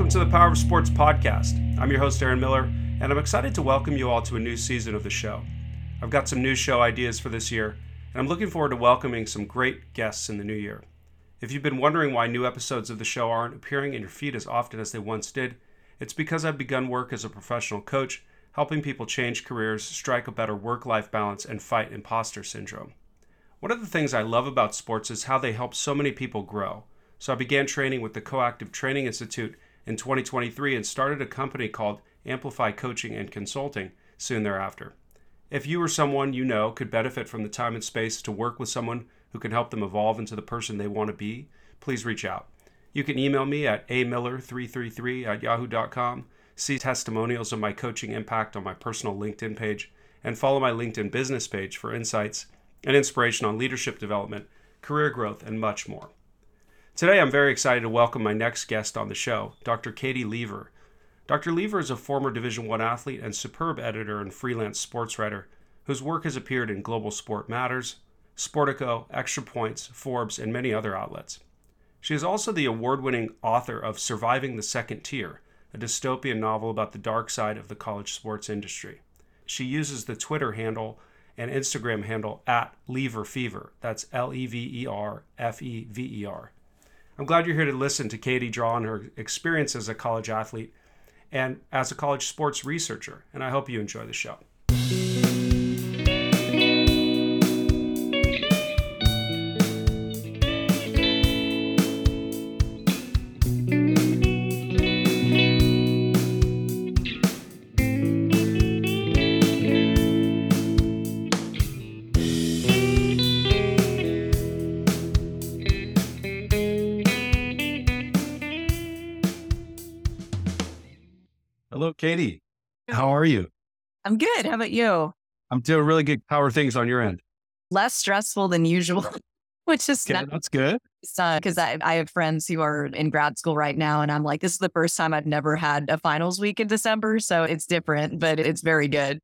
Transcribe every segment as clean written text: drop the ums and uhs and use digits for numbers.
welcome to the Power of Sports podcast. I'm your host, Aaron Miller, and I'm excited to welcome you all to a new season of the show. I've got some new show ideas for this year, and I'm looking forward to welcoming some great guests in the new year. If you've been wondering why new episodes of the show aren't appearing in your feed as often as they once did, it's because I've begun work as a professional coach, helping people change careers, strike a better work-life balance, and fight imposter syndrome. One of the things I love about sports is how they help so many people grow. So I began training with the Coactive Training Institute in 2023 and started a company called Amplify Coaching and Consulting soon thereafter. If you or someone you know could benefit from the time and space to work with someone who can help them evolve into the person they want to be, please reach out. You can email me at amiller333@yahoo.com, see testimonials of my coaching impact on my personal LinkedIn page, and follow my LinkedIn business page for insights and inspiration on leadership development, career growth, and much more. Today, I'm very excited to welcome my next guest on the show, Dr. Katie Lever. Dr. Lever is a former Division I athlete and superb editor and freelance sports writer whose work has appeared in Global Sport Matters, Sportico, Extra Points, Forbes, and many other outlets. She is also the award-winning author of Surviving the Second Tier, a dystopian novel about the dark side of the college sports industry. She uses the Twitter handle and Instagram handle at Lever Fever. That's Leverfever. I'm glad you're here to listen to Katie draw on her experience as a college athlete and as a college sports researcher, and I hope you enjoy the show. Katie, how are you? I'm good. How about you? I'm doing really good. How are things on your end? Less stressful than usual, which is okay, that's good. Because I have friends who are in grad school right now, and I'm like, this is the first time I've never had a finals week in December, so it's different, but it's very good.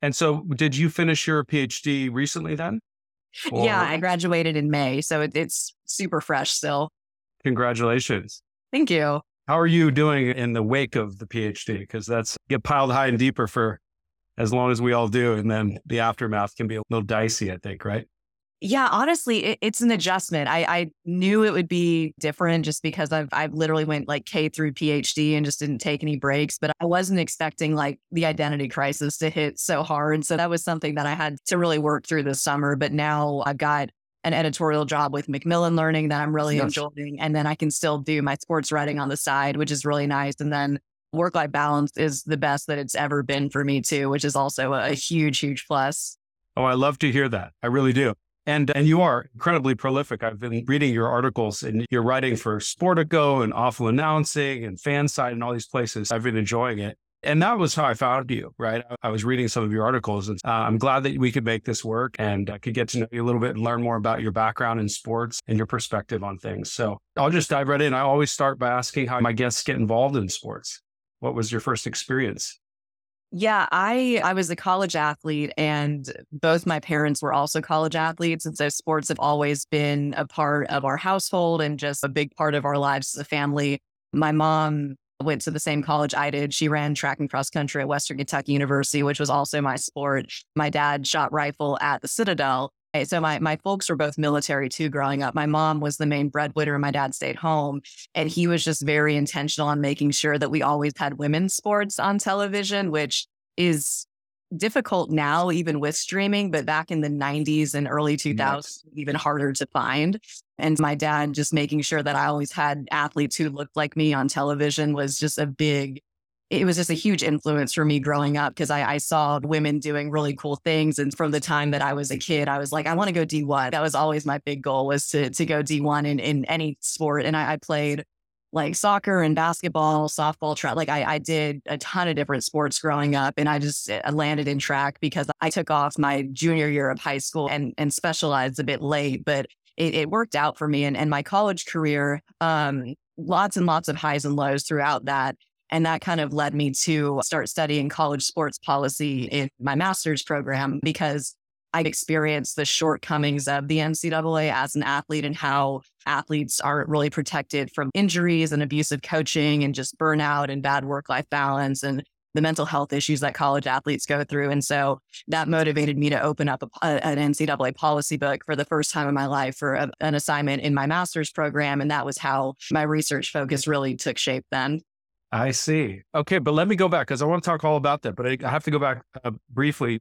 And so, did you finish your PhD recently then? Or... Yeah, I graduated in May, so it's super fresh still. Congratulations. Thank you. How are you doing in the wake of the PhD? Because that's get piled high and deeper for as long as we all do. And then the aftermath can be a little dicey, I think, right? Yeah, honestly, it's an adjustment. I knew it would be different just because I've literally went like K through PhD and just didn't take any breaks. But I wasn't expecting like the identity crisis to hit so hard. So that was something that I had to really work through this summer. But now I've got an editorial job with Macmillan Learning that I'm really enjoying. And then I can still do my sports writing on the side, which is really nice. And then work-life balance is the best that it's ever been for me too, which is also a huge, huge plus. Oh, I love to hear that. I really do. And you are incredibly prolific. I've been reading your articles and you're writing for Sportico and Awful Announcing and Fansite and all these places. I've been enjoying it. And that was how I found you, right? I was reading some of your articles and I'm glad that we could make this work and I could get to know you a little bit and learn more about your background in sports and your perspective on things. So I'll just dive right in. I always start by asking how my guests get involved in sports. What was your first experience? Yeah, I was a college athlete and both my parents were also college athletes. And so sports have always been a part of our household and just a big part of our lives as a family. My mom went to the same college I did. She ran track and cross country at Western Kentucky University, which was also my sport. My dad shot rifle at the Citadel. So my folks were both military too growing up. My mom was the main breadwinner and my dad stayed home. And he was just very intentional on making sure that we always had women's sports on television, which is difficult now, even with streaming, but back in the 90s and early 2000s, even harder to find. And my dad just making sure that I always had athletes who looked like me on television was just a huge influence for me growing up because I saw women doing really cool things. And from the time that I was a kid, I was like, I want to go D1. That was always my big goal was to go D1 in any sport. And I played like soccer and basketball, softball, track. Like I did a ton of different sports growing up and I landed in track because I took off my junior year of high school and specialized a bit late, but it worked out for me. And my college career, lots and lots of highs and lows throughout that. And that kind of led me to start studying college sports policy in my master's program because I experienced the shortcomings of the NCAA as an athlete and how athletes aren't really protected from injuries and abusive coaching and just burnout and bad work-life balance and the mental health issues that college athletes go through. And so that motivated me to open up an NCAA policy book for the first time in my life for an assignment in my master's program. And that was how my research focus really took shape then. I see. Okay, but let me go back because I want to talk all about that, but I have to go back briefly.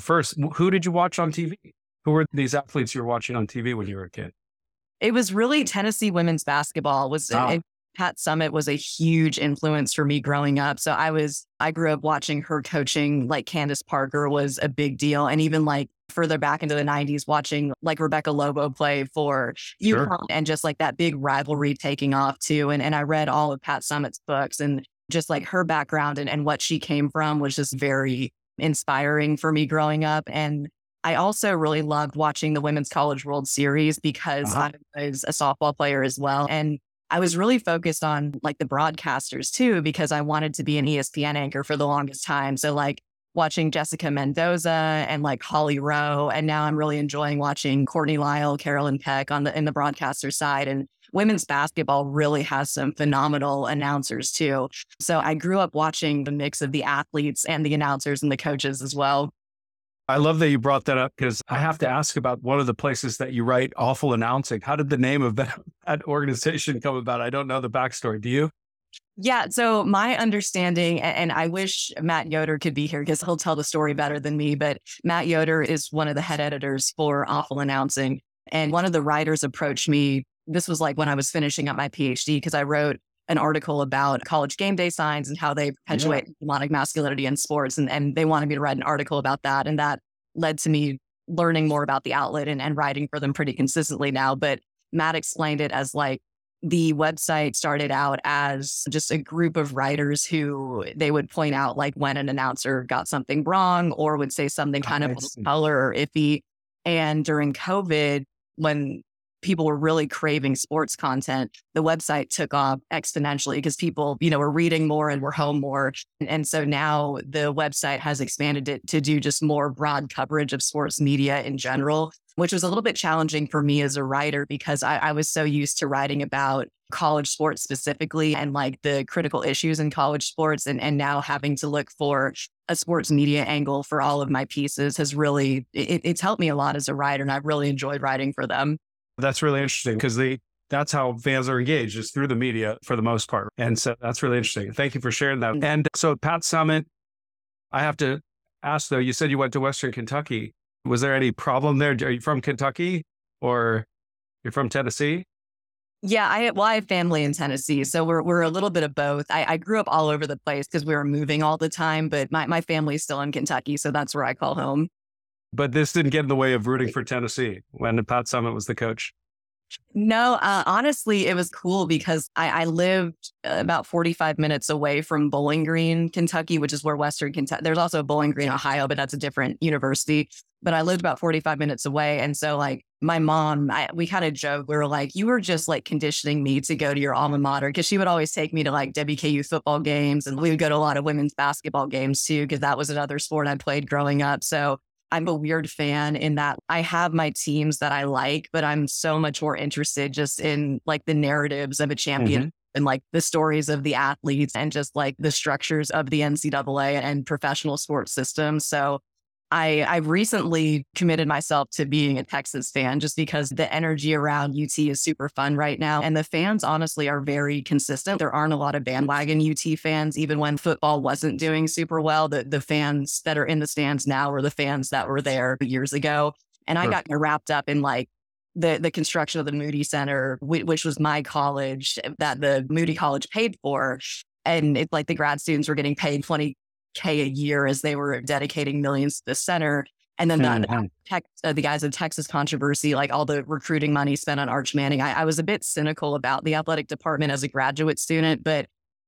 First, who did you watch on TV? Who were these athletes you were watching on TV when you were a kid? It was really Tennessee women's basketball. Pat Summitt was a huge influence for me growing up. So I grew up watching her coaching, like Candace Parker was a big deal. And even like further back into the 90s, watching like Rebecca Lobo play for UConn and just like that big rivalry taking off too. And I read all of Pat Summitt's books and just like her background and what she came from was just very inspiring for me growing up. And I also really loved watching the Women's College World Series because I was a softball player as well. And I was really focused on like the broadcasters too, because I wanted to be an ESPN anchor for the longest time. So like watching Jessica Mendoza and like Holly Rowe. And now I'm really enjoying watching Courtney Lyle, Carolyn Peck in the broadcaster side. And women's basketball really has some phenomenal announcers too. So I grew up watching the mix of the athletes and the announcers and the coaches as well. I love that you brought that up because I have to ask about one of the places that you write, Awful Announcing. How did the name of that organization come about? I don't know the backstory. Do you? Yeah. So my understanding, and I wish Matt Yoder could be here because he'll tell the story better than me, but Matt Yoder is one of the head editors for Awful Announcing. And one of the writers approached me. This was like when I was finishing up my PhD because I wrote an article about college game day signs and how they perpetuate demonic masculinity in sports. And they wanted me to write an article about that. And that led to me learning more about the outlet and writing for them pretty consistently now. But Matt explained it as like the website started out as just a group of writers who they would point out like when an announcer got something wrong or would say something kind of color or iffy. And during COVID, when people were really craving sports content, the website took off exponentially because people, were reading more and were home more. And so now the website has expanded it to do just more broad coverage of sports media in general, which was a little bit challenging for me as a writer because I was so used to writing about college sports specifically and like the critical issues in college sports. And now having to look for a sports media angle for all of my pieces has really, it's helped me a lot as a writer. And I've really enjoyed writing for them. That's really interesting because that's how fans are engaged, is through the media for the most part. And so that's really interesting. Thank you for sharing that. And so Pat Summitt, I have to ask though, you said you went to Western Kentucky. Was there any problem there? Are you from Kentucky or you're from Tennessee? Yeah, I have family in Tennessee. So we're a little bit of both. I grew up all over the place because we were moving all the time, but my family's still in Kentucky. So that's where I call home. But this didn't get in the way of rooting for Tennessee when Pat Summitt was the coach. No, honestly, it was cool because I lived about 45 minutes away from Bowling Green, Kentucky, which is where Western Kentucky. There's also Bowling Green, Ohio, but that's a different university. But I lived about 45 minutes away. And so like my mom, we kind of joked. We were like, you were just like conditioning me to go to your alma mater because she would always take me to like WKU football games. And we would go to a lot of women's basketball games, too, because that was another sport I played growing up. So I'm a weird fan in that I have my teams that I like, but I'm so much more interested just in like the narratives of a champion and like the stories of the athletes and just like the structures of the NCAA and professional sports system. So I recently committed myself to being a Texas fan just because the energy around UT is super fun right now. And the fans honestly are very consistent. There aren't a lot of bandwagon UT fans, even when football wasn't doing super well. The fans that are in the stands now are the fans that were there years ago. And I got wrapped up in like the construction of the Moody Center, which was my college that the Moody College paid for. And it's like the grad students were getting paid $20K a year as they were dedicating millions to the center. And then the guys of Texas controversy, like all the recruiting money spent on Arch Manning. I was a bit cynical about the athletic department as a graduate student, but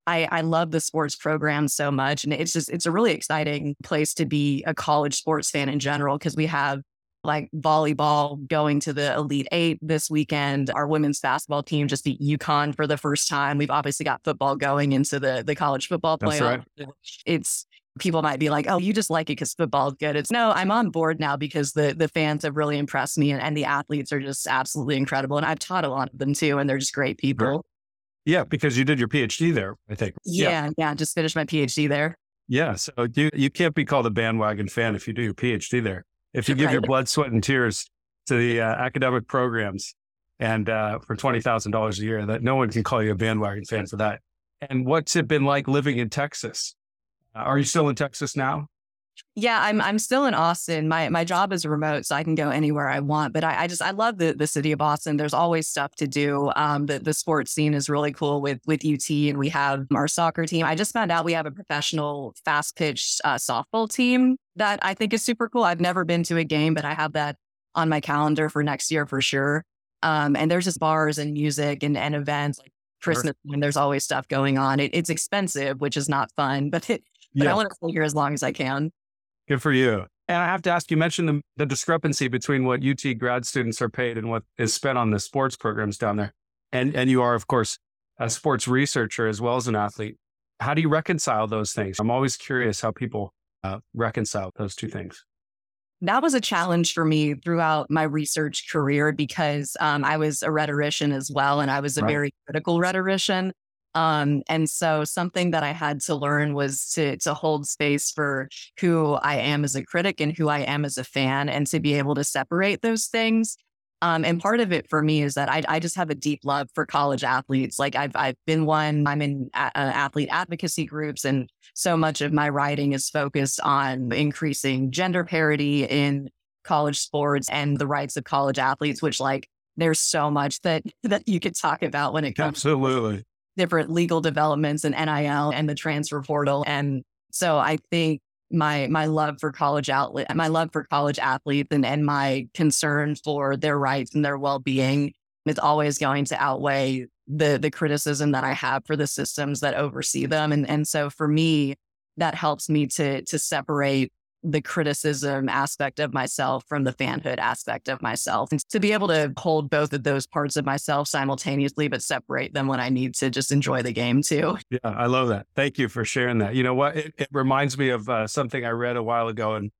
I love the sports program so much. And it's a really exciting place to be a college sports fan in general, because we have like volleyball going to the Elite Eight this weekend. Our women's basketball team just beat UConn for the first time. We've obviously got football going into the college football playoff. Right. It's people might be like, oh, you just like it because football's good. It's no, I'm on board now because the fans have really impressed me, and the athletes are just absolutely incredible. And I've taught a lot of them too, and they're just great people. Yeah, because you did your PhD there, I think. Yeah, just finished my PhD there. Yeah, so you can't be called a bandwagon fan if you do your PhD there. If you give your blood, sweat, and tears to the academic programs and for $20,000 a year, that no one can call you a bandwagon fan for that. And what's it been like living in Texas? Are you still in Texas now? Yeah, I'm still in Austin. My job is remote, so I can go anywhere I want. But I love the city of Austin. There's always stuff to do. The sports scene is really cool with UT, and we have our soccer team. I just found out we have a professional fast pitch softball team that I think is super cool. I've never been to a game, but I have that on my calendar for next year for sure. And there's just bars and music and events like Christmas when there's always stuff going on. It's expensive, which is not fun, but I want to stay here as long as I can. Good for you. And I have to ask, you mentioned the discrepancy between what UT grad students are paid and what is spent on the sports programs down there. And you are, of course, a sports researcher as well as an athlete. How do you reconcile those things? I'm always curious how people reconcile those two things. That was a challenge for me throughout my research career because I was a rhetorician as well, and I was a very critical rhetorician. And so something that I had to learn was to hold space for who I am as a critic and who I am as a fan, and to be able to separate those things. And part of it for me is that I just have a deep love for college athletes. Like I've been one. I'm in athlete advocacy groups, and so much of my writing is focused on increasing gender parity in college sports and the rights of college athletes, which like there's so much that you could talk about when it comes to different legal developments and NIL and the transfer portal. And so I think my love for college athletes and my concern for their rights and their well-being is always going to outweigh the criticism that I have for the systems that oversee them. And so for me, that helps me to separate the criticism aspect of myself from the fanhood aspect of myself, and to be able to hold both of those parts of myself simultaneously, but separate them when I need to just enjoy the game too. Yeah, I love that. Thank you for sharing that. You know what? It reminds me of something I read a while ago and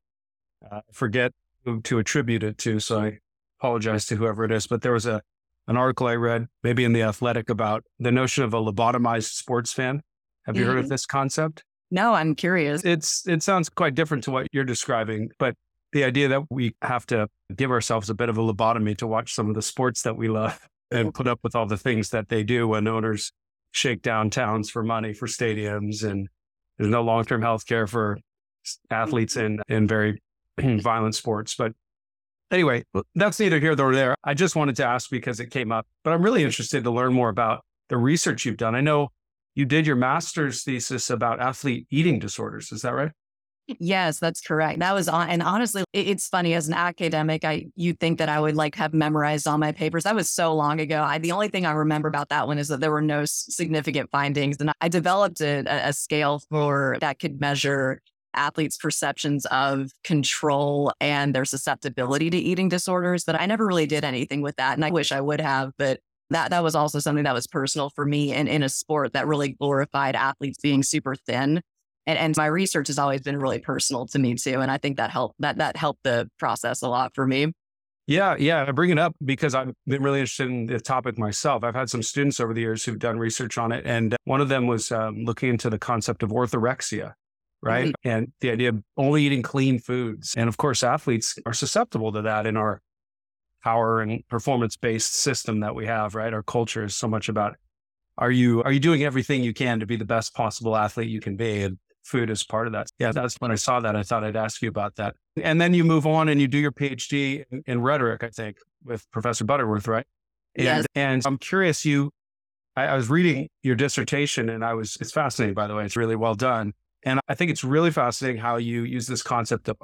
forget who to attribute it to. So I apologize to whoever it is, but there was an article I read maybe in The Athletic about the notion of a lobotomized sports fan. Have you heard of this concept? No, I'm curious. It sounds quite different to what you're describing, but the idea that we have to give ourselves a bit of a lobotomy to watch some of the sports that we love and put up with all the things that they do when owners shake down towns for money for stadiums, and there's no long-term health care for athletes in very violent sports. But anyway, that's neither here nor there. I just wanted to ask because it came up, but I'm really interested to learn more about the research you've done. I know you did your master's thesis about athlete eating disorders. Is that right? Yes, that's correct. That was on, and honestly, it's funny, as an academic, you'd think that I would like have memorized all my papers. That was so long ago. The only thing I remember about that one is that there were no significant findings. And I developed a scale that could measure athletes' perceptions of control and their susceptibility to eating disorders, but I never really did anything with that. And I wish I would have, but that was also something that was personal for me and in a sport that really glorified athletes being super thin. And my research has always been really personal to me too. And I think that helped the process a lot for me. Yeah. I bring it up because I've been really interested in the topic myself. I've had some students over the years who've done research on it. And one of them was looking into the concept of orthorexia, right? Mm-hmm. And the idea of only eating clean foods. And of course, athletes are susceptible to that in our power and performance-based system that we have, right? Our culture is so much about, are you doing everything you can to be the best possible athlete you can be? And food is part of that. Yeah, that's when I saw that, I thought I'd ask you about that. And then you move on and you do your PhD in rhetoric, I think, with Professor Butterworth, right? Yes. And I'm curious, I was reading your dissertation and it's fascinating, by the way, it's really well done. And I think it's really fascinating how you use this concept of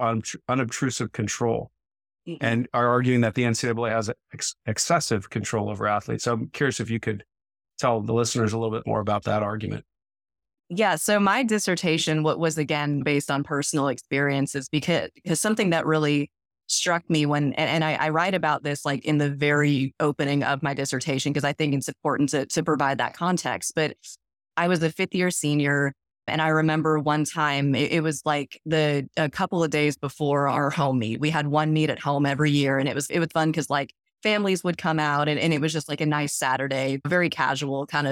unobtrusive control, and are arguing that the NCAA has excessive control over athletes. So I'm curious if you could tell the listeners a little bit more about that argument. Yeah. So my dissertation was again based on personal experiences because something that really struck me I write about this like in the very opening of my dissertation because I think it's important to provide that context. But I was a fifth year senior. And I remember one time, it was like a couple of days before our home meet. We had one meet at home every year, and it was fun because like families would come out, and it was just like a nice Saturday, very casual kind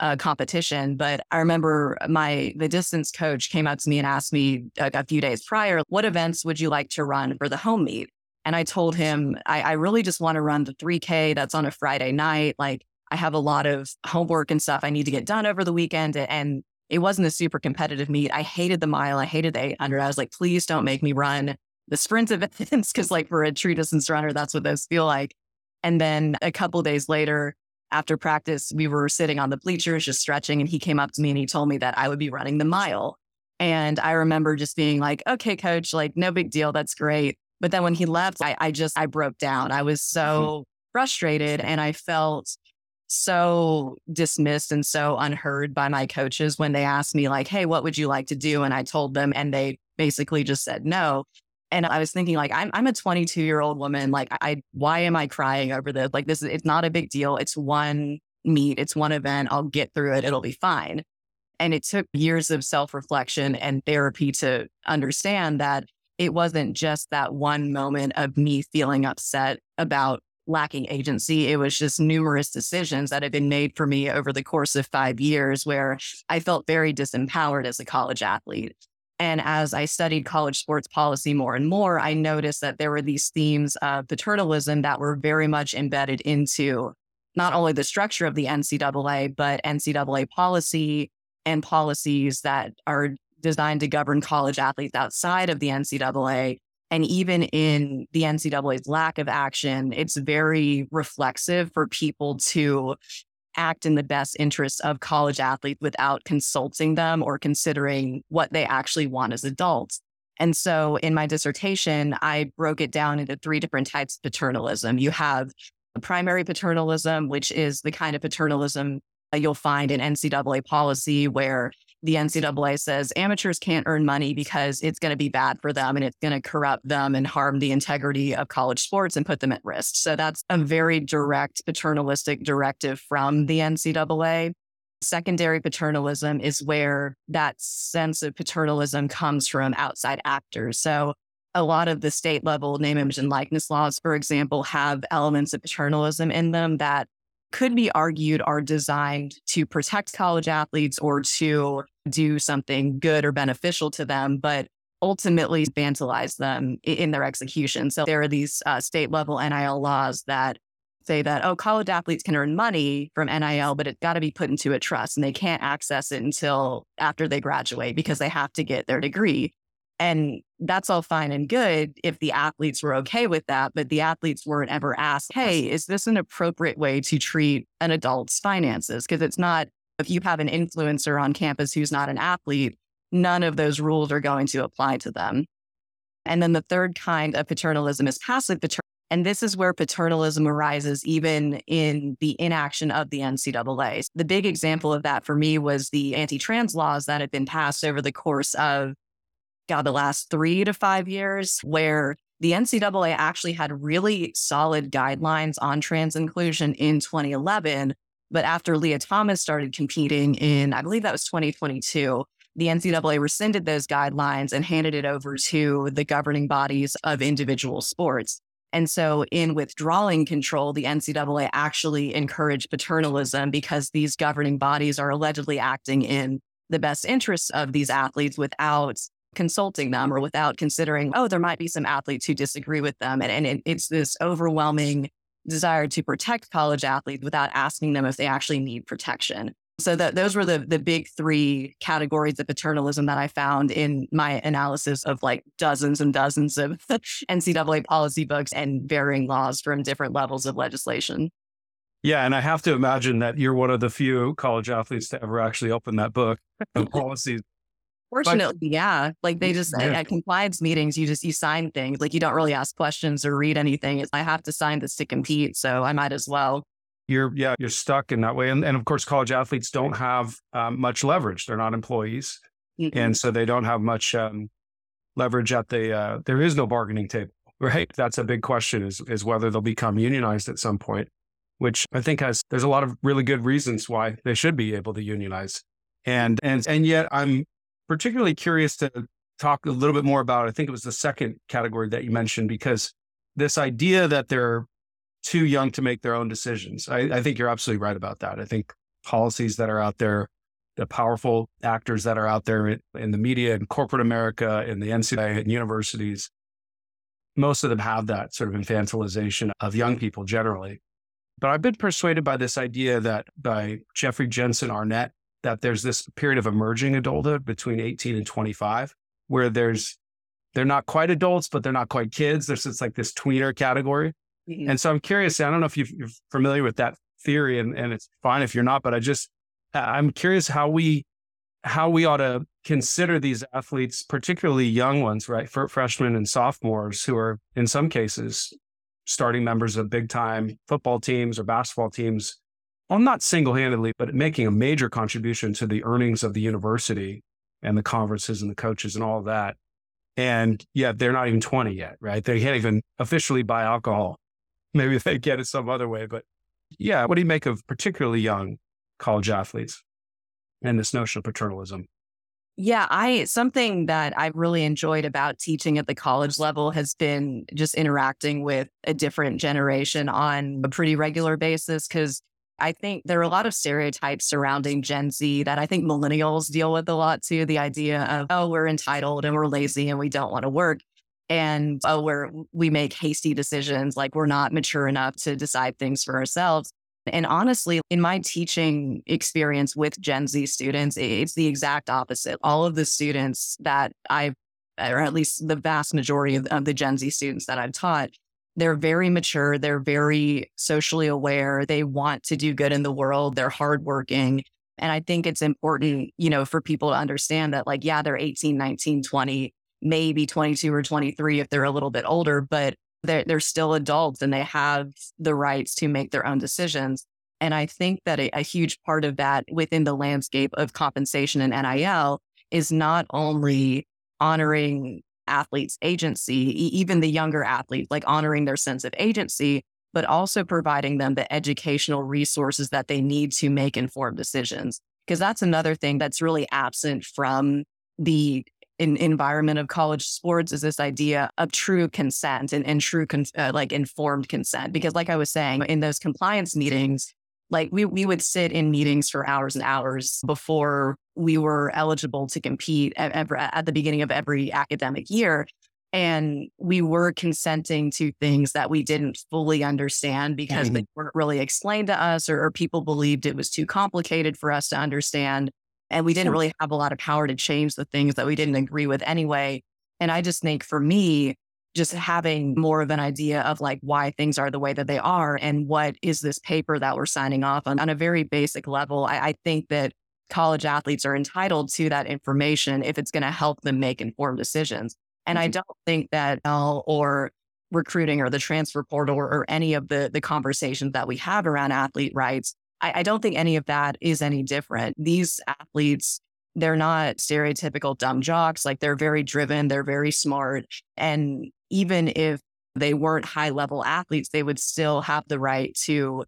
of competition. But I remember the distance coach came up to me and asked me a few days prior, what events would you like to run for the home meet? And I told him, I really just want to run the 3K that's on a Friday night. Like, I have a lot of homework and stuff I need to get done over the weekend. And it wasn't a super competitive meet. I hated the mile. I hated the 800. I was like, please don't make me run the sprint events, because like for a true distance runner, that's what those feel like. And then a couple days later, after practice, we were sitting on the bleachers just stretching, and he came up to me and he told me that I would be running the mile. And I remember just being like, okay, coach, like no big deal. That's great. But then when he left, I broke down. I was so frustrated, and I felt so dismissed and so unheard by my coaches when they asked me like, hey, what would you like to do? And I told them, and they basically just said no. And I was thinking like, I'm a 22-year-old woman. Like, why am I crying over this? Like, it's not a big deal. It's one meet. It's one event. I'll get through it. It'll be fine. And it took years of self-reflection and therapy to understand that it wasn't just that one moment of me feeling upset about lacking agency. It was just numerous decisions that had been made for me over the course of 5 years where I felt very disempowered as a college athlete. And as I studied college sports policy more and more, I noticed that there were these themes of paternalism that were very much embedded into not only the structure of the NCAA, but NCAA policy and policies that are designed to govern college athletes outside of the NCAA. And even in the NCAA's lack of action, it's very reflexive for people to act in the best interests of college athletes without consulting them or considering what they actually want as adults. And so in my dissertation, I broke it down into three different types of paternalism. You have primary paternalism, which is the kind of paternalism that you'll find in NCAA policy where the NCAA says amateurs can't earn money because it's going to be bad for them and it's going to corrupt them and harm the integrity of college sports and put them at risk. So that's a very direct paternalistic directive from the NCAA. Secondary paternalism is where that sense of paternalism comes from outside actors. So a lot of the state level name, image, and likeness laws, for example, have elements of paternalism in them that could be argued are designed to protect college athletes or to do something good or beneficial to them, but ultimately vandalize them in their execution. So there are these state level NIL laws that say that, oh, college athletes can earn money from NIL, but it's got to be put into a trust and they can't access it until after they graduate because they have to get their degree. And that's all fine and good if the athletes were okay with that, but the athletes weren't ever asked, hey, is this an appropriate way to treat an adult's finances? Because it's not, if you have an influencer on campus who's not an athlete, none of those rules are going to apply to them. And then the third kind of paternalism is passive paternalism. And this is where paternalism arises even in the inaction of the NCAA. The big example of that for me was the anti-trans laws that had been passed over the course of the last 3 to 5 years, where the NCAA actually had really solid guidelines on trans inclusion in 2011. But after Leah Thomas started competing in, I believe that was 2022, the NCAA rescinded those guidelines and handed it over to the governing bodies of individual sports. And so in withdrawing control, the NCAA actually encouraged paternalism because these governing bodies are allegedly acting in the best interests of these athletes without consulting them or without considering, oh, there might be some athletes who disagree with them. And it's this overwhelming desire to protect college athletes without asking them if they actually need protection. So those were the big three categories of paternalism that I found in my analysis of like dozens and dozens of NCAA policy books and varying laws from different levels of legislation. Yeah. And I have to imagine that you're one of the few college athletes to ever actually open that book of policies. Fortunately, yeah. Like they just, at compliance meetings, you sign things. Like you don't really ask questions or read anything. It's, I have to sign this to compete, so I might as well. You're stuck in that way. And of course, college athletes don't have much leverage. They're not employees. Mm-hmm. And so they don't have much leverage at the, there is no bargaining table, right? That's a big question is whether they'll become unionized at some point, which I think there's a lot of really good reasons why they should be able to unionize. And yet I'm particularly curious to talk a little bit more about, I think it was the second category that you mentioned, because this idea that they're too young to make their own decisions. I think you're absolutely right about that. I think policies that are out there, the powerful actors that are out there in the media and corporate America and the NCAA and universities, most of them have that sort of infantilization of young people generally. But I've been persuaded by this idea that by Jeffrey Jensen Arnett, that there's this period of emerging adulthood between 18 and 25, where they're not quite adults, but they're not quite kids. There's it's like this tweener category. Mm-hmm. And so I'm curious, I don't know if you're familiar with that theory, and it's fine if you're not, but I'm curious how we ought to consider these athletes, particularly young ones, right? For freshmen and sophomores who are in some cases starting members of big time football teams or basketball teams, well, not single-handedly, but making a major contribution to the earnings of the university and the conferences and the coaches and all of that. And yet they're not even 20 yet, right? They can't even officially buy alcohol. Maybe they get it some other way, but yeah. What do you make of particularly young college athletes and this notion of paternalism? Yeah, something that I've really enjoyed about teaching at the college level has been just interacting with a different generation on a pretty regular basis, because I think there are a lot of stereotypes surrounding Gen Z that I think millennials deal with a lot too. The idea of, oh, we're entitled and we're lazy and we don't want to work. And oh, we make hasty decisions, like we're not mature enough to decide things for ourselves. And honestly, in my teaching experience with Gen Z students, it's the exact opposite. All of the students that or at least the vast majority of the Gen Z students that I've taught, they're very mature. They're very socially aware. They want to do good in the world. They're hardworking. And I think it's important, for people to understand that, like, yeah, they're 18, 19, 20, maybe 22 or 23 if they're a little bit older, but they're still adults and they have the rights to make their own decisions. And I think that a huge part of that within the landscape of compensation and NIL is not only honoring athletes' agency, even the younger athletes, like honoring their sense of agency, but also providing them the educational resources that they need to make informed decisions. Because that's another thing that's really absent from the environment of college sports is this idea of true consent and true informed consent. Because like I was saying, in those compliance meetings, like we would sit in meetings for hours and hours before we were eligible to compete at the beginning of every academic year. And we were consenting to things that we didn't fully understand because they weren't really explained to us, or people believed it was too complicated for us to understand. And we didn't really have a lot of power to change the things that we didn't agree with anyway. And I just think for me, just having more of an idea of like why things are the way that they are and what is this paper that we're signing off on a very basic level. I think that college athletes are entitled to that information if it's going to help them make informed decisions. And I don't think that or recruiting or the transfer portal or any of the conversations that we have around athlete rights, I don't think any of that is any different. These athletes, they're not stereotypical dumb jocks. Like, they're very driven, they're very smart. And even if they weren't high-level athletes, they would still have the right to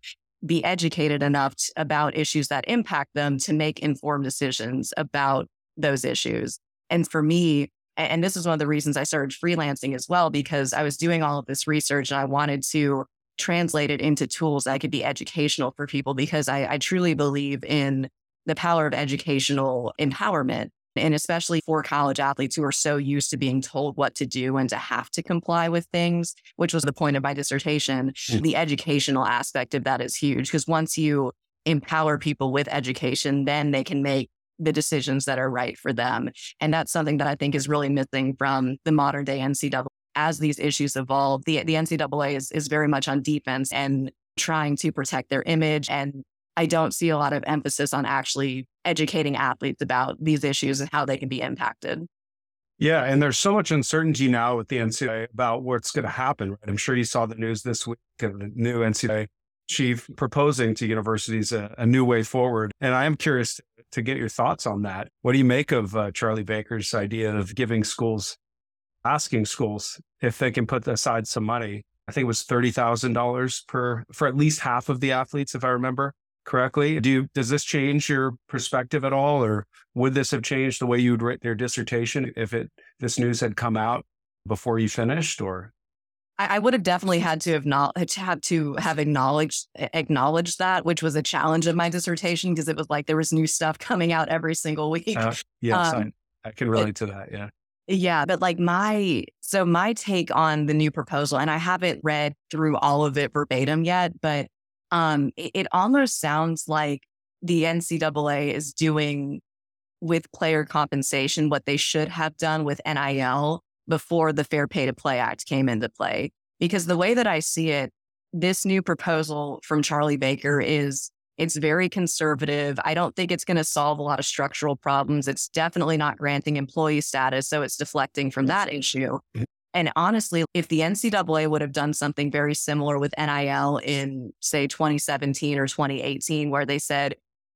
be educated enough about issues that impact them to make informed decisions about those issues. And for me, and this is one of the reasons I started freelancing as well, because I was doing all of this research and I wanted to translate it into tools that could be educational for people, because I truly believe in the power of educational empowerment, and especially for college athletes who are so used to being told what to do and to have to comply with things, which was the point of my dissertation. The educational aspect of that is huge, because once you empower people with education, then they can make the decisions that are right for them. And that's something that I think is really missing from the modern day NCAA. As these issues evolve, the NCAA is very much on defense and trying to protect their image. And I don't see a lot of emphasis on actually educating athletes about these issues and how they can be impacted. Yeah. And there's so much uncertainty now with the NCAA about what's going to happen. Right? I'm sure you saw the news this week of the new NCAA chief proposing to universities a new way forward. And I am curious to get your thoughts on that. What do you make of Charlie Baker's idea of asking schools if they can put aside some money? I think it was $30,000 for at least half of the athletes, if I remember correctly. Does this change your perspective at all, or would this have changed the way you would write your dissertation if this news had come out before you finished? Or I would have definitely had to have acknowledged that, which was a challenge of my dissertation because it was like there was new stuff coming out every single week. I can relate to that. Yeah. Yeah. But like my take on the new proposal, and I haven't read through all of it verbatim yet, but it almost sounds like the NCAA is doing with player compensation what they should have done with NIL before the Fair Pay to Play Act came into play. Because the way that I see it, this new proposal from Charlie Baker it's very conservative. I don't think it's going to solve a lot of structural problems. It's definitely not granting employee status, so it's deflecting from that issue. And honestly, if the NCAA would have done something very similar with NIL in, say, 2017 or 2018, where they said,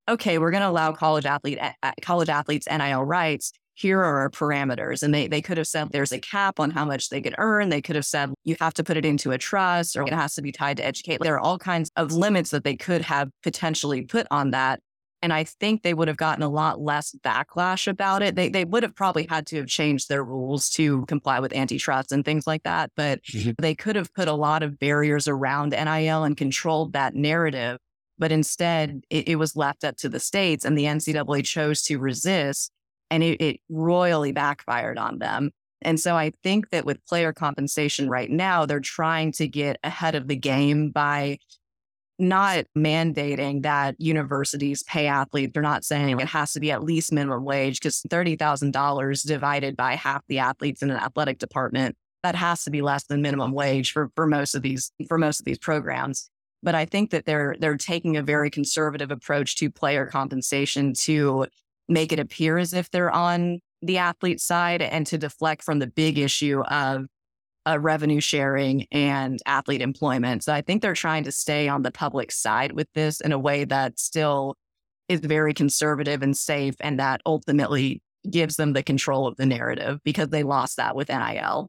okay, we're going to allow college athletes NIL rights, here are our parameters. And they could have said there's a cap on how much they could earn. They could have said you have to put it into a trust, or it has to be tied to educate. There are all kinds of limits that they could have potentially put on that. And I think they would have gotten a lot less backlash about it. They would have probably had to have changed their rules to comply with antitrust and things like that. But they could have put a lot of barriers around NIL and controlled that narrative. But instead, it was left up to the states, and the NCAA chose to resist. And it royally backfired on them. And so I think that with player compensation right now, they're trying to get ahead of the game by not mandating that universities pay athletes. They're not saying it has to be at least minimum wage, because $30,000 divided by half the athletes in an athletic department, that has to be less than minimum wage for most of these programs. But I think that they're taking a very conservative approach to player compensation to make it appear as if they're on the athlete side and to deflect from the big issue of revenue sharing and athlete employment. So I think they're trying to stay on the public side with this in a way that still is very conservative and safe, and that ultimately gives them the control of the narrative, because they lost that with NIL.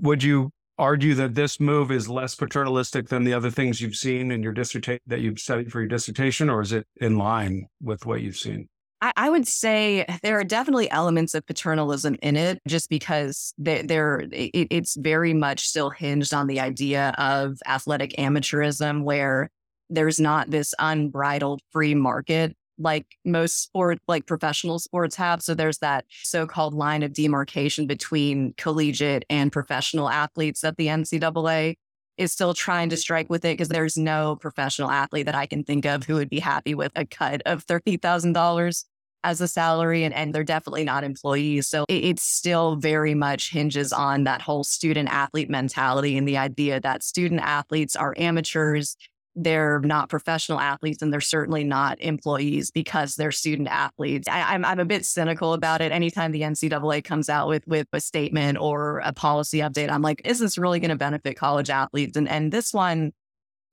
Would you argue that this move is less paternalistic than the other things you've seen in your dissertation, that you've studied for your dissertation, or is it in line with what you've seen? I would say there are definitely elements of paternalism in it, just because it's very much still hinged on the idea of athletic amateurism, where there's not this unbridled free market like most sports, like professional sports have. So there's that so-called line of demarcation between collegiate and professional athletes that the NCAA is still trying to strike with it, because there's no professional athlete that I can think of who would be happy with a cut of $30,000 as a salary, and they're definitely not employees. So it still very much hinges on that whole student-athlete mentality and the idea that student-athletes are amateurs, they're not professional athletes, and they're certainly not employees because they're student-athletes. I'm a bit cynical about it. Anytime the NCAA comes out with a statement or a policy update, I'm like, is this really going to benefit college athletes? And this one,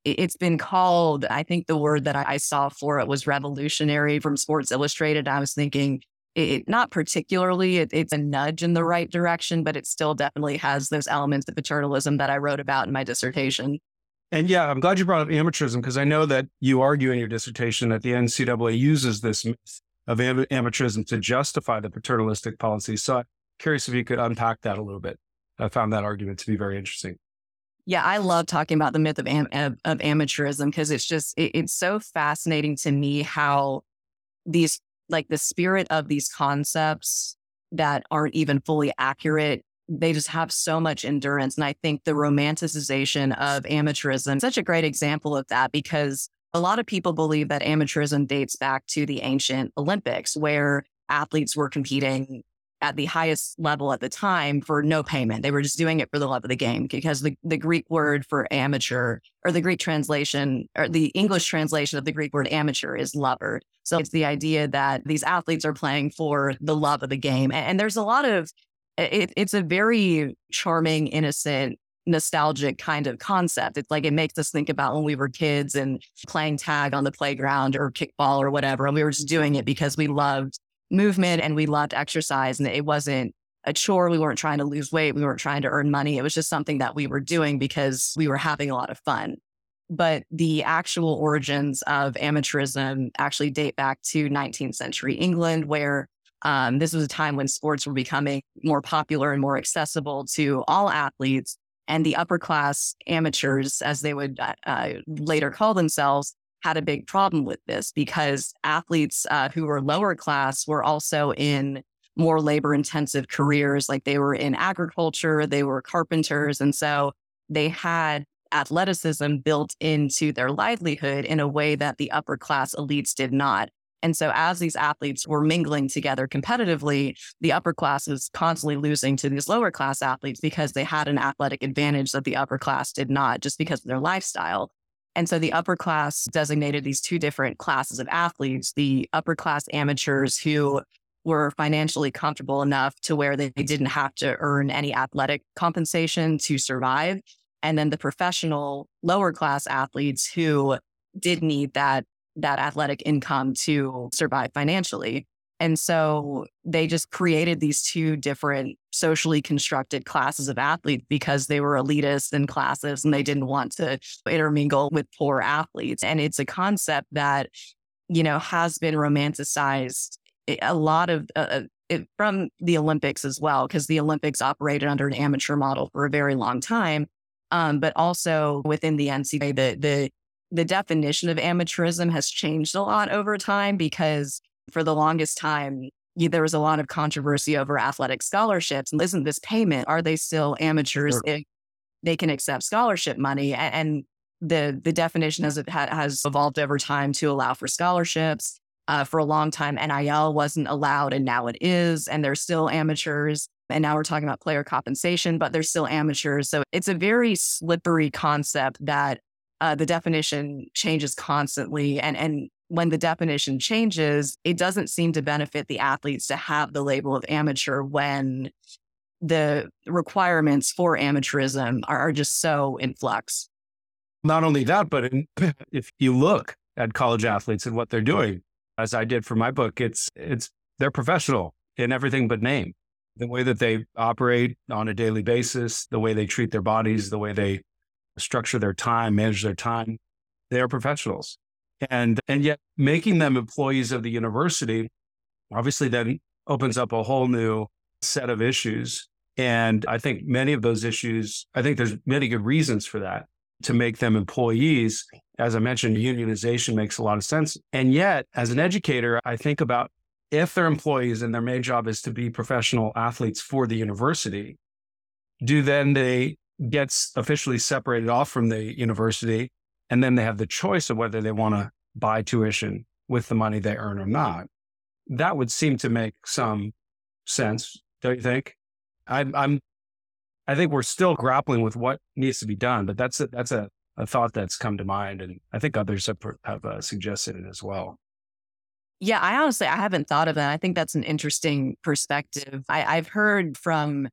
it's been called, I think the word that I saw for it was revolutionary from Sports Illustrated. I was thinking, not particularly, it's a nudge in the right direction, but it still definitely has those elements of paternalism that I wrote about in my dissertation. And yeah, I'm glad you brought up amateurism, because I know that you argue in your dissertation that the NCAA uses this myth of amateurism to justify the paternalistic policy. So I'm curious if you could unpack that a little bit. I found that argument to be very interesting. Yeah, I love talking about the myth of amateurism, because it's just, it's so fascinating to me how these, like the spirit of these concepts that aren't even fully accurate, they just have so much endurance. And I think the romanticization of amateurism is such a great example of that, because a lot of people believe that amateurism dates back to the ancient Olympics, where athletes were competing at the highest level at the time for no payment. They were just doing it for the love of the game, because the Greek word for amateur, or the Greek translation, or the English translation of the Greek word amateur is lover. So it's the idea that these athletes are playing for the love of the game. And there's a lot of It's a very charming, innocent, nostalgic kind of concept. It's like it makes us think about when we were kids and playing tag on the playground or kickball or whatever. And we were just doing it because we loved movement and we loved exercise. And it wasn't a chore. We weren't trying to lose weight. We weren't trying to earn money. It was just something that we were doing because we were having a lot of fun. but the actual origins of amateurism actually date back to 19th century England, where this was a time when sports were becoming more popular and more accessible to all athletes. And the upper class amateurs, as they would later call themselves, had a big problem with this because athletes who were lower class were also in more labor intensive careers. Like they were in agriculture, they were carpenters. And so they had athleticism built into their livelihood in a way that the upper class elites did not. And so as these athletes were mingling together competitively, the upper class was constantly losing to these lower class athletes because they had an athletic advantage that the upper class did not, just because of their lifestyle. And so the upper class designated these two different classes of athletes, the upper class amateurs who were financially comfortable enough to where they didn't have to earn any athletic compensation to survive. And then the professional lower class athletes who did need that athletic income to survive financially. And so they just created these two different socially constructed classes of athletes because they were elitist in classes and they didn't want to intermingle with poor athletes. And it's a concept that, you know, has been romanticized a lot of from the Olympics as well, because the Olympics operated under an amateur model for a very long time. But also within the NCAA, the definition of amateurism has changed a lot over time, because for the longest time, there was a lot of controversy over athletic scholarships. And isn't this payment? Are they still amateurs Sure. if they can accept scholarship money? And the definition has evolved over time to allow for scholarships. For a long time, NIL wasn't allowed, and now it is, and they're still amateurs. And now we're talking about player compensation, but they're still amateurs. So it's a very slippery concept that the definition changes constantly. And when the definition changes, it doesn't seem to benefit the athletes to have the label of amateur when the requirements for amateurism are just so in flux. Not only that, but if you look at college athletes and what they're doing, as I did for my book, it's they're professional in everything but name. The way that they operate on a daily basis, the way they treat their bodies, the way they structure their time, manage their time, they are professionals. And yet making them employees of the university, obviously then opens up a whole new set of issues. And I think many of those issues, I think there's many good reasons for that, to make them employees. As I mentioned, unionization makes a lot of sense. And yet, as an educator, I think about if they're employees and their main job is to be professional athletes for the university, do then they get officially separated off from the university, and then they have the choice of whether they want to buy tuition with the money they earn or not? That would seem to make some sense, don't you think? I think we're still grappling with what needs to be done, but that's a thought that's come to mind, and I think others have suggested it as well. Yeah, I haven't thought of that. I think that's an interesting perspective. I've heard from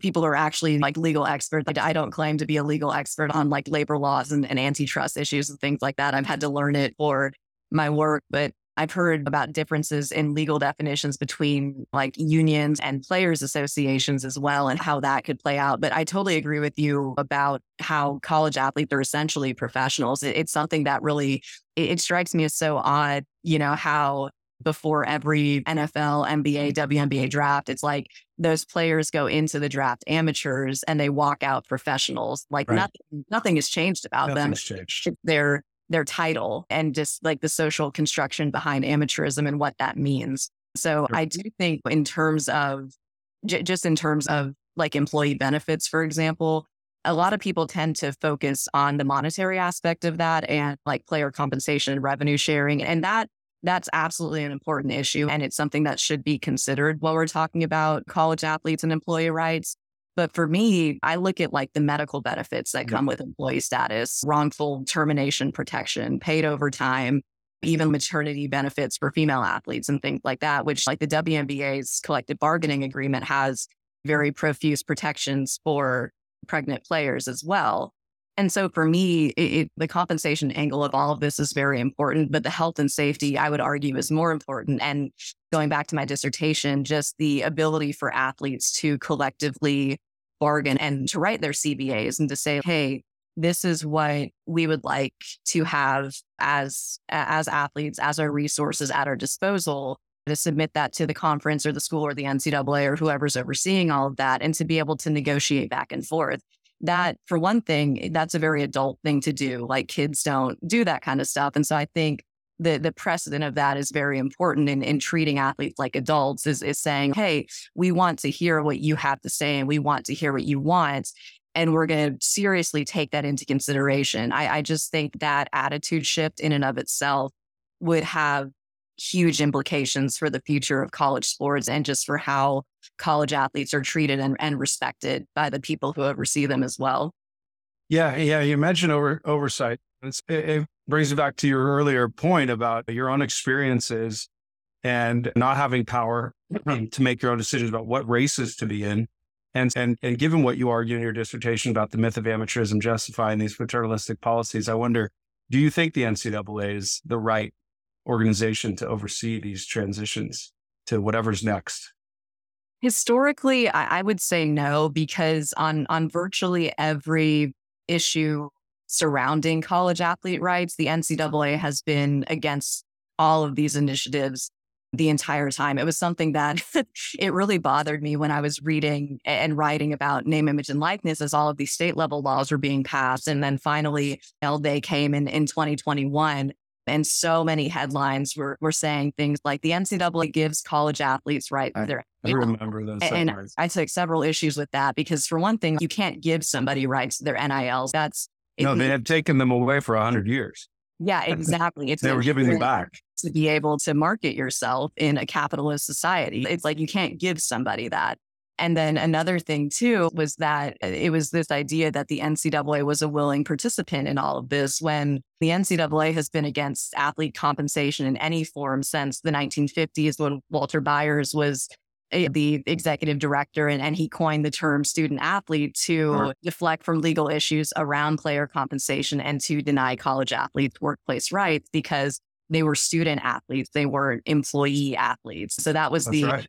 people who are actually like legal experts. I don't claim to be a legal expert on like labor laws and antitrust issues and things like that. I've had to learn it for my work, but I've heard about differences in legal definitions between like unions and players associations as well, and how that could play out. But I totally agree with you about how college athletes are essentially professionals. It's something that really, it strikes me as so odd, you know, how before every NFL, NBA, WNBA draft, it's like those players go into the draft amateurs and they walk out professionals. Like right. Nothing has changed about them. Their title and just like the social construction behind amateurism and what that means. So I do think in terms of, just in terms of like employee benefits, for example, a lot of people tend to focus on the monetary aspect of that and like player compensation and revenue sharing. And that's absolutely an important issue. And it's something that should be considered while we're talking about college athletes and employee rights. But for me, I look at like the medical benefits that come with employee status, wrongful termination protection, paid overtime, even maternity benefits for female athletes and things like that, which like the WNBA's collective bargaining agreement has very profuse protections for pregnant players as well. And so for me, the compensation angle of all of this is very important, but the health and safety, I would argue, is more important. And going back to my dissertation, just the ability for athletes to collectively bargain and to write their CBAs and to say, hey, this is what we would like to have as athletes, as our resources at our disposal, to submit that to the conference or the school or the NCAA or whoever's overseeing all of that, and to be able to negotiate back and forth. That, for one thing, that's a very adult thing to do. Like, kids don't do that kind of stuff. And so I think the precedent of that is very important in treating athletes like adults, is saying, hey, we want to hear what you have to say and we want to hear what you want. And we're going to seriously take that into consideration. I just think that attitude shift in and of itself would have huge implications for the future of college sports and just for how college athletes are treated and respected by the people who oversee them as well. Yeah. You mentioned oversight. It brings me back to your earlier point about your own experiences and not having power to make your own decisions about what races to be in. And given what you argue in your dissertation about the myth of amateurism justifying these paternalistic policies, I wonder, do you think the NCAA is the right organization to oversee these transitions to whatever's next? Historically, I would say no, because on virtually every issue surrounding college athlete rights, the NCAA has been against all of these initiatives the entire time. It was something that it really bothered me when I was reading and writing about name, image, and likeness as all of these state level laws were being passed. And then finally, they came in 2021. And so many headlines were saying things like the NCAA gives college athletes right. I remember those. And I took several issues with that because, for one thing, you can't give somebody rights to their NILs. They have taken them away for 100 years. Yeah, exactly. They were giving them back to be able to market yourself in a capitalist society. It's like you can't give somebody that. And then another thing too was that it was this idea that the NCAA was a willing participant in all of this, when the NCAA has been against athlete compensation in any form since the 1950s, when Walter Byers was the executive director, and he coined the term student athlete to deflect from legal issues around player compensation and to deny college athletes workplace rights because they were student athletes. They weren't employee athletes. So that was that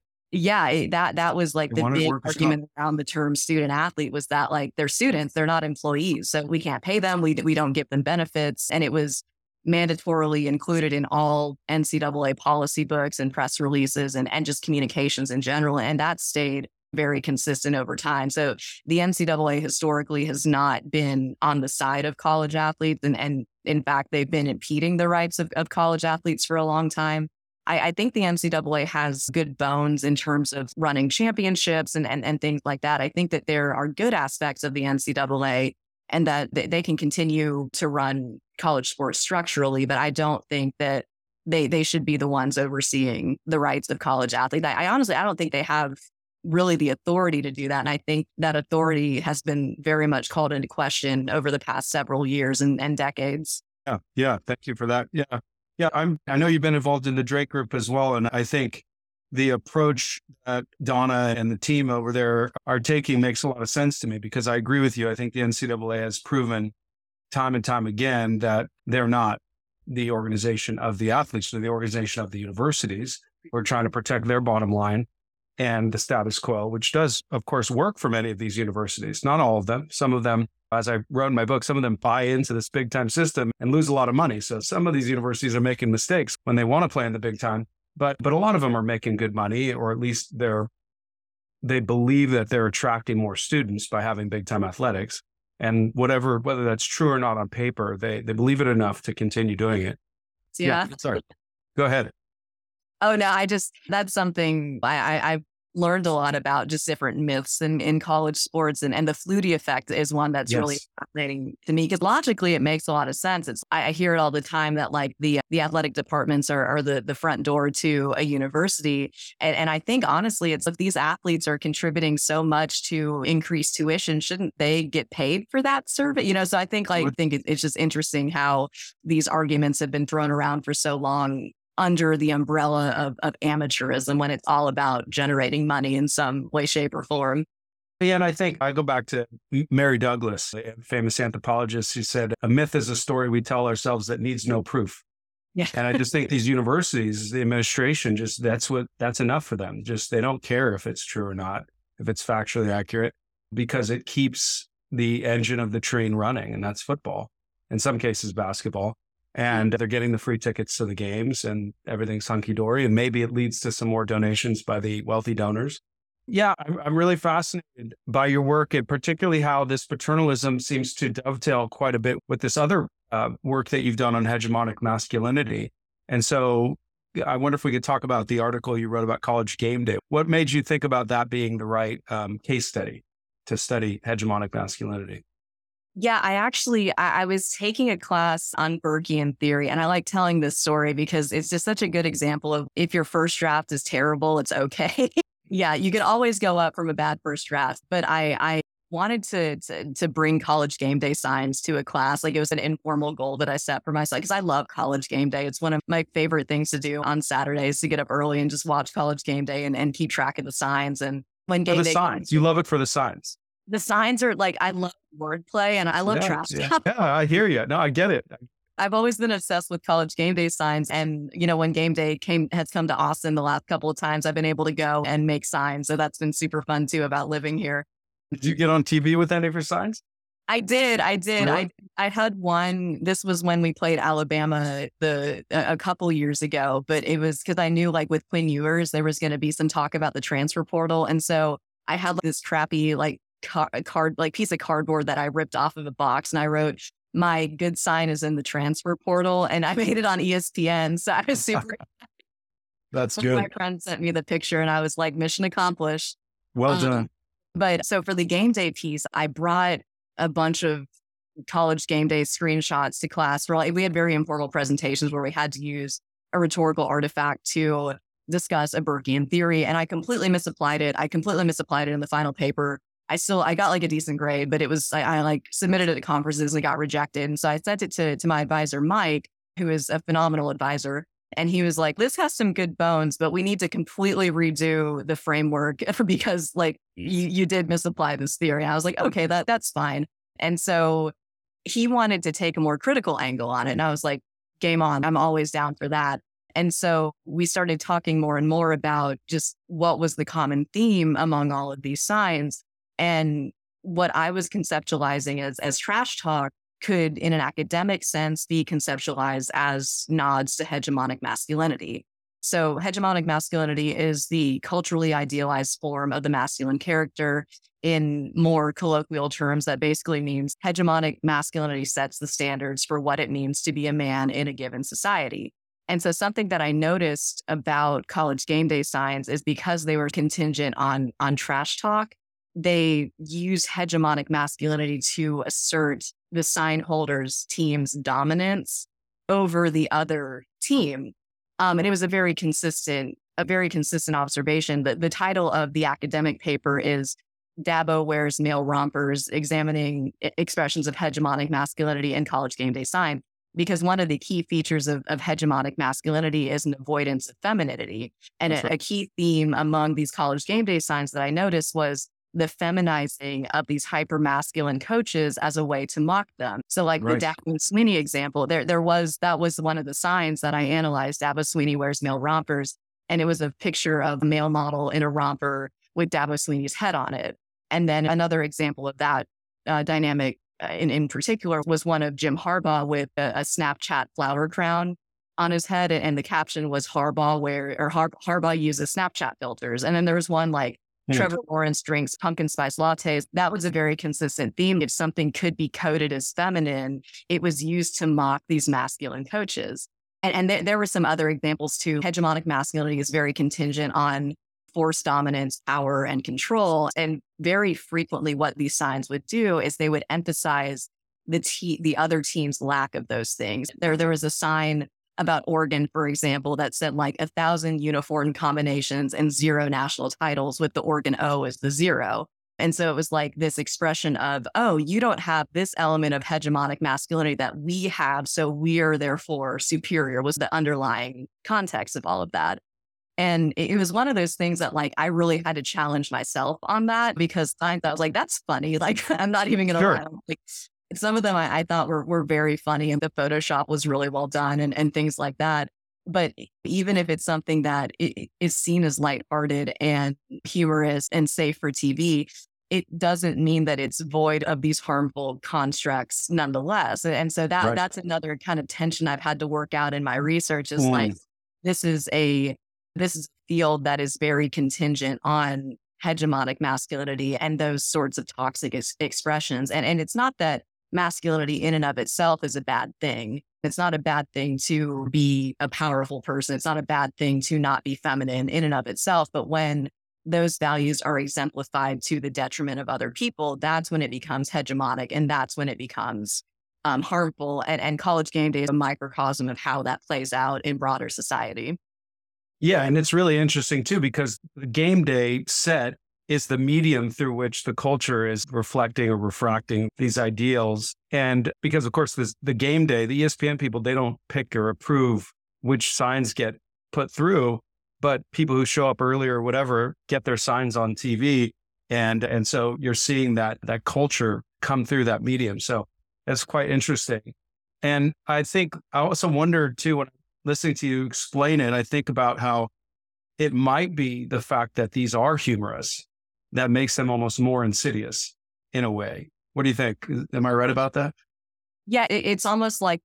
was like the big argument around the term student athlete, was that like they're students, they're not employees. So we can't pay them. We don't give them benefits. And it was mandatorily included in all NCAA policy books and press releases and just communications in general. And that stayed very consistent over time. So the NCAA historically has not been on the side of college athletes. And in fact, they've been impeding the rights of college athletes for a long time. I think the NCAA has good bones in terms of running championships and things like that. I think that there are good aspects of the NCAA and that they can continue to run college sports structurally, but I don't think that they should be the ones overseeing the rights of college athletes. I honestly don't think they have really the authority to do that. And I think that authority has been very much called into question over the past several years and decades. Yeah. Thank you for that. Yeah. I know you've been involved in the Drake Group as well. And I think the approach that Donna and the team over there are taking makes a lot of sense to me, because I agree with you. I think the NCAA has proven time and time again that they're not the organization of the athletes, they're the organization of the universities. We're trying to protect their bottom line and the status quo, which does, of course, work for many of these universities. Not all of them. Some of them, as I wrote in my book, some of them buy into this big time system and lose a lot of money. So some of these universities are making mistakes when they want to play in the big time, but a lot of them are making good money, or at least they believe that they're attracting more students by having big time athletics. And whether that's true or not on paper, they believe it enough to continue doing it. Yeah. Sorry. Go ahead. Oh, no, that's something I've learned a lot about, just different myths in college sports. And the Flutie effect is one that's really fascinating to me, because logically it makes a lot of sense. I hear it all the time that like the athletic departments are the front door to a university. And I think honestly, it's if these athletes are contributing so much to increased tuition, shouldn't they get paid for that service? So I think it's just interesting how these arguments have been thrown around for so long under the umbrella of amateurism, when it's all about generating money in some way, shape, or form. Yeah, and I think I go back to Mary Douglas, a famous anthropologist, who said, a myth is a story we tell ourselves that needs no proof. Yeah. And I just think these universities, the administration, that's enough for them. Just, they don't care if it's true or not, if it's factually accurate, because it keeps the engine of the train running, and that's football, in some cases basketball. And they're getting the free tickets to the games and everything's hunky-dory. And maybe it leads to some more donations by the wealthy donors. Yeah, I'm really fascinated by your work, and particularly how this paternalism seems to dovetail quite a bit with this other work that you've done on hegemonic masculinity. And so I wonder if we could talk about the article you wrote about College Game Day. What made you think about that being the right case study to study hegemonic masculinity? Yeah, I was taking a class on Burkean theory, and I like telling this story because it's just such a good example of if your first draft is terrible, it's okay. Yeah, you can always go up from a bad first draft, but I wanted to bring College Game Day signs to a class. Like, it was an informal goal that I set for myself because I love College Game Day. It's one of my favorite things to do on Saturdays, to get up early and just watch College Game Day and keep track of the signs. And when game day comes, you love it for the signs. The signs are like, I love wordplay and I love trap. Yeah, I hear you. No, I get it. I've always been obsessed with College Game Day signs. And, you know, when game day has come to Austin the last couple of times, I've been able to go and make signs. So that's been super fun too about living here. Did you get on TV with any of your signs? I did. Really? I had one. This was when we played Alabama a couple years ago, but it was because I knew, like, with Quinn Ewers, there was going to be some talk about the transfer portal. And so I had this crappy, piece of cardboard that I ripped off of a box, and I wrote, "My good sign is in the transfer portal," and I made it on ESPN. So I was super happy. That's good. My friend sent me the picture, and I was like, "Mission accomplished." Well done. But so for the game day piece, I brought a bunch of College Game Day screenshots to class. We had very informal presentations where we had to use a rhetorical artifact to discuss a Burkean theory, and I completely misapplied it. In the final paper. I got like a decent grade, but it was, I submitted it at conferences and got rejected. And so I sent it to my advisor, Mike, who is a phenomenal advisor. And he was like, "This has some good bones, but we need to completely redo the framework because you did misapply this theory." And I was like, "Okay, that's fine." And so he wanted to take a more critical angle on it. And I was like, "Game on, I'm always down for that." And so we started talking more and more about just what was the common theme among all of these signs. And what I was conceptualizing as trash talk could, in an academic sense, be conceptualized as nods to hegemonic masculinity. So hegemonic masculinity is the culturally idealized form of the masculine character. In more colloquial terms, that basically means hegemonic masculinity sets the standards for what it means to be a man in a given society. And so something that I noticed about College Game Day signs is because they were contingent on trash talk, they use hegemonic masculinity to assert the sign holder's team's dominance over the other team. And it was a very consistent observation. But the title of the academic paper is "Dabo Wears Male Rompers: Examining Expressions of Hegemonic Masculinity in College Game Day Sign," because one of the key features of hegemonic masculinity is an avoidance of femininity. And a key theme among these College Game Day signs that I noticed was the feminizing of these hyper-masculine coaches as a way to mock them. So The Dabo Sweeney example, that was one of the signs that I analyzed. Dabo Sweeney wears male rompers. And it was a picture of a male model in a romper with Dabo Sweeney's head on it. And then another example of that dynamic in particular was one of Jim Harbaugh with a Snapchat flower crown on his head. And the caption was Harbaugh uses Snapchat filters. And then there was one Trevor Lawrence drinks pumpkin spice lattes. That was a very consistent theme. If something could be coded as feminine, it was used to mock these masculine coaches. And there were some other examples too. Hegemonic masculinity is very contingent on force, dominance, power, and control. And very frequently what these signs would do is they would emphasize the other team's lack of those things. There was a sign about Oregon, for example, that said 1,000 uniform combinations and 0 national titles, with the Oregon O as the 0. And so it was this expression of, oh, you don't have this element of hegemonic masculinity that we have, so we are therefore superior, was the underlying context of all of that. And it was one of those things that I really had to challenge myself on that, because I was like, that's funny. I'm not even going to lie. Some of them I thought were very funny, and the Photoshop was really well done and things like that. But even if it's something that is seen as lighthearted and humorous and safe for TV, it doesn't mean that it's void of these harmful constructs nonetheless. And so that that's another kind of tension I've had to work out in my research is like, this is a field that is very contingent on hegemonic masculinity and those sorts of toxic expressions. And it's not that masculinity in and of itself is a bad thing. It's not a bad thing to be a powerful person. It's not a bad thing to not be feminine in and of itself. But when those values are exemplified to the detriment of other people, that's when it becomes hegemonic and that's when it becomes harmful. And college game day is a microcosm of how that plays out in broader society. Yeah, and it's really interesting too, because the game day set is the medium through which the culture is reflecting or refracting these ideals. And because, of course, the game day, the ESPN people, they don't pick or approve which signs get put through. But people who show up earlier or whatever get their signs on TV. And so you're seeing that culture come through that medium. So that's quite interesting. And I think I also wondered too, when I'm listening to you explain it, I think about how it might be the fact that these are humorous that makes them almost more insidious in a way. What do you think? Am I right about that? Yeah, it's almost like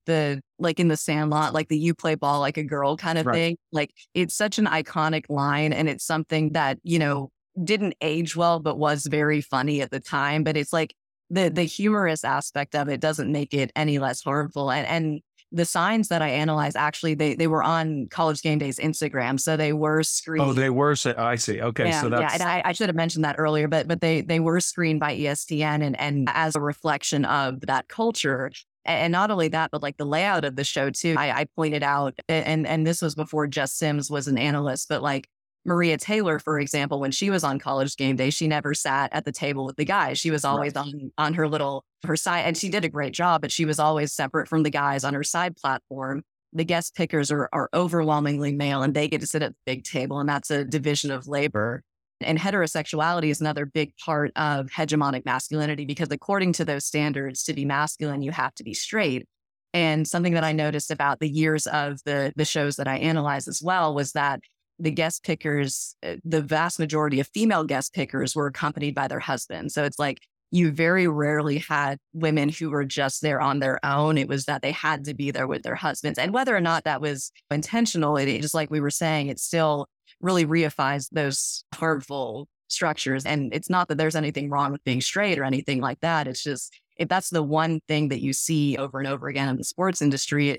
like in the Sandlot, like the "you play ball like a girl" kind of thing. Like it's such an iconic line, and it's something that, you know, didn't age well, but was very funny at the time. But it's like the humorous aspect of it doesn't make it any less harmful. And the signs that I analyzed, actually, they were on College Game Day's Instagram, so they were screened. Oh, they were. I see. Okay, yeah, so that's and I should have mentioned that earlier, but they were screened by ESPN and as a reflection of that culture. And not only that, but like the layout of the show too. I pointed out, and this was before Jess Sims was an analyst, but like Maria Taylor, for example, when she was on College Game Day, she never sat at the table with the guys. She was always on her side, and she did a great job, but she was always separate from the guys on her side platform. The guest pickers are overwhelmingly male, and they get to sit at the big table, and that's a division of labor. And heterosexuality is another big part of hegemonic masculinity, because according to those standards, to be masculine, you have to be straight. And something that I noticed about the years of the shows that I analyzed as well was that the guest pickers, the vast majority of female guest pickers were accompanied by their husbands. So it's like you very rarely had women who were just there on their own. It was that they had to be there with their husbands. And whether or not that was intentional, it just like we were saying, it's still really reifies those harmful structures. And it's not that there's anything wrong with being straight or anything like that. It's just, if that's the one thing that you see over and over again in the sports industry,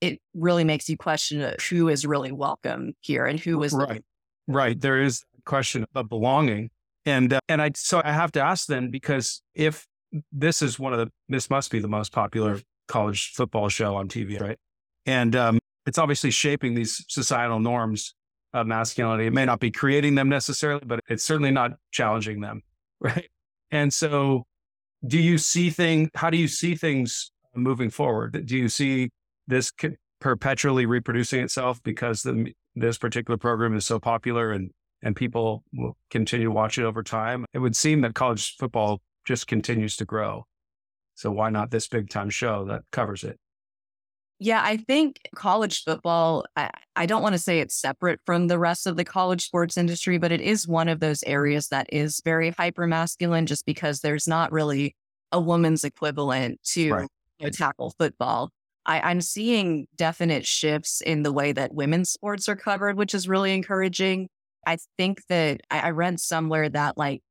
it really makes you question who is really welcome here and who is right. There is a question of belonging. And so I have to ask then, because if this must be the most popular college football show on TV, right? And it's obviously shaping these societal norms of masculinity. It may not be creating them necessarily, but it's certainly not challenging them, right? And so how do you see things moving forward? Do you see this perpetually reproducing itself because this particular program is so popular and people will continue to watch it over time? It would seem that college football just continues to grow. So why not this big time show that covers it? Yeah, I think college football, I don't want to say it's separate from the rest of the college sports industry, but it is one of those areas that is very hyper-masculine just because there's not really a woman's equivalent to tackle football. I'm seeing definite shifts in the way that women's sports are covered, which is really encouraging. I think that I read somewhere that like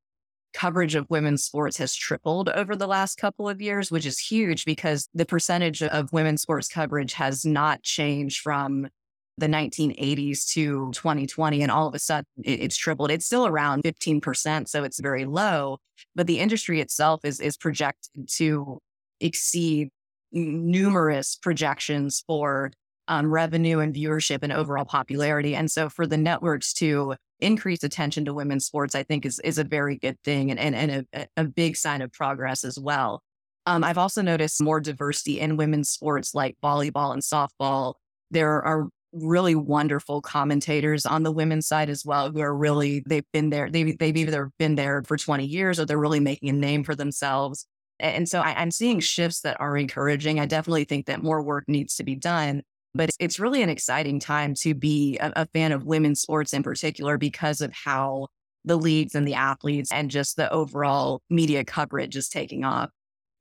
coverage of women's sports has tripled over the last couple of years, which is huge because the percentage of women's sports coverage has not changed from the 1980s to 2020. And all of a sudden it's tripled. It's still around 15%. So it's very low, but the industry itself is projected to exceed numerous projections for revenue and viewership and overall popularity. And so for the networks to increase attention to women's sports, I think is a very good thing and a big sign of progress as well. I've also noticed more diversity in women's sports like volleyball and softball. There are really wonderful commentators on the women's side as well who are really, they've been there, they've either been there for 20 years or they're really making a name for themselves. And so I'm seeing shifts that are encouraging. I definitely think that more work needs to be done. But it's really an exciting time to be a fan of women's sports in particular because of how the leagues and the athletes and just the overall media coverage is taking off.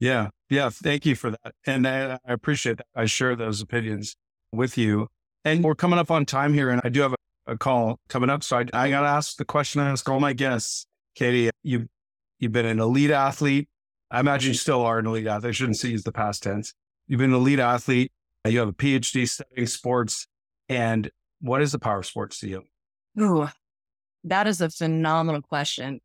Yeah. Yeah. Thank you for that. And I appreciate that. I share those opinions with you. And we're coming up on time here, and I do have a call coming up. So I got to ask the question I ask all my guests. Katie, you've been an elite athlete. I imagine you still are an elite athlete. I shouldn't use the past tense. You've been an elite athlete. You have a PhD studying sports. And what is the power of sports to you? Ooh, that is a phenomenal question.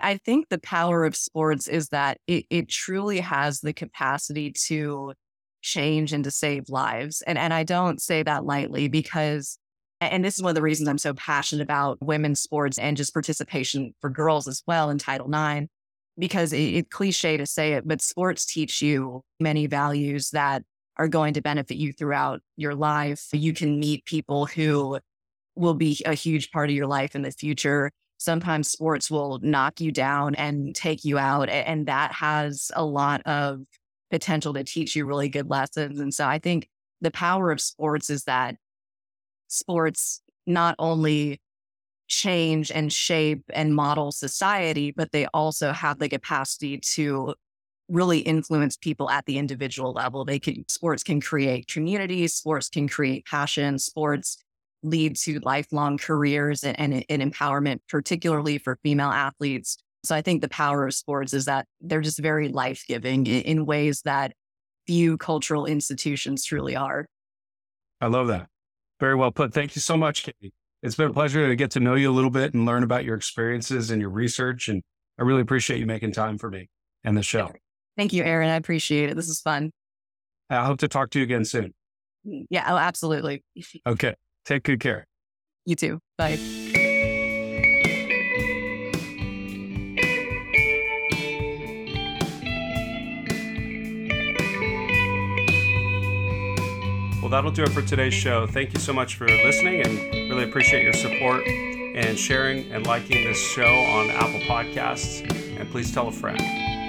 I think the power of sports is that it truly has the capacity to change and to save lives. And I don't say that lightly because, and this is one of the reasons I'm so passionate about women's sports and just participation for girls as well in Title IX, because it's cliche to say it, but sports teach you many values that are going to benefit you throughout your life. You can meet people who will be a huge part of your life in the future. Sometimes sports will knock you down and take you out, and that has a lot of potential to teach you really good lessons. And so I think the power of sports is that sports not only change and shape and model society, but they also have the capacity to really influence people at the individual level. Sports can create communities, sports can create passion, sports lead to lifelong careers and empowerment, particularly for female athletes. So I think the power of sports is that they're just very life-giving in ways that few cultural institutions truly are. I love that. Very well put. Thank you so much, Katie. It's been a pleasure to get to know you a little bit and learn about your experiences and your research. And I really appreciate you making time for me and the show. Thank you, Aaron. I appreciate it. This is fun. I hope to talk to you again soon. Yeah, oh, absolutely. Okay. Take good care. You too. Bye. That'll do it for today's show. Thank you so much for listening, and really appreciate your support and sharing and liking this show on Apple Podcasts. And please tell a friend.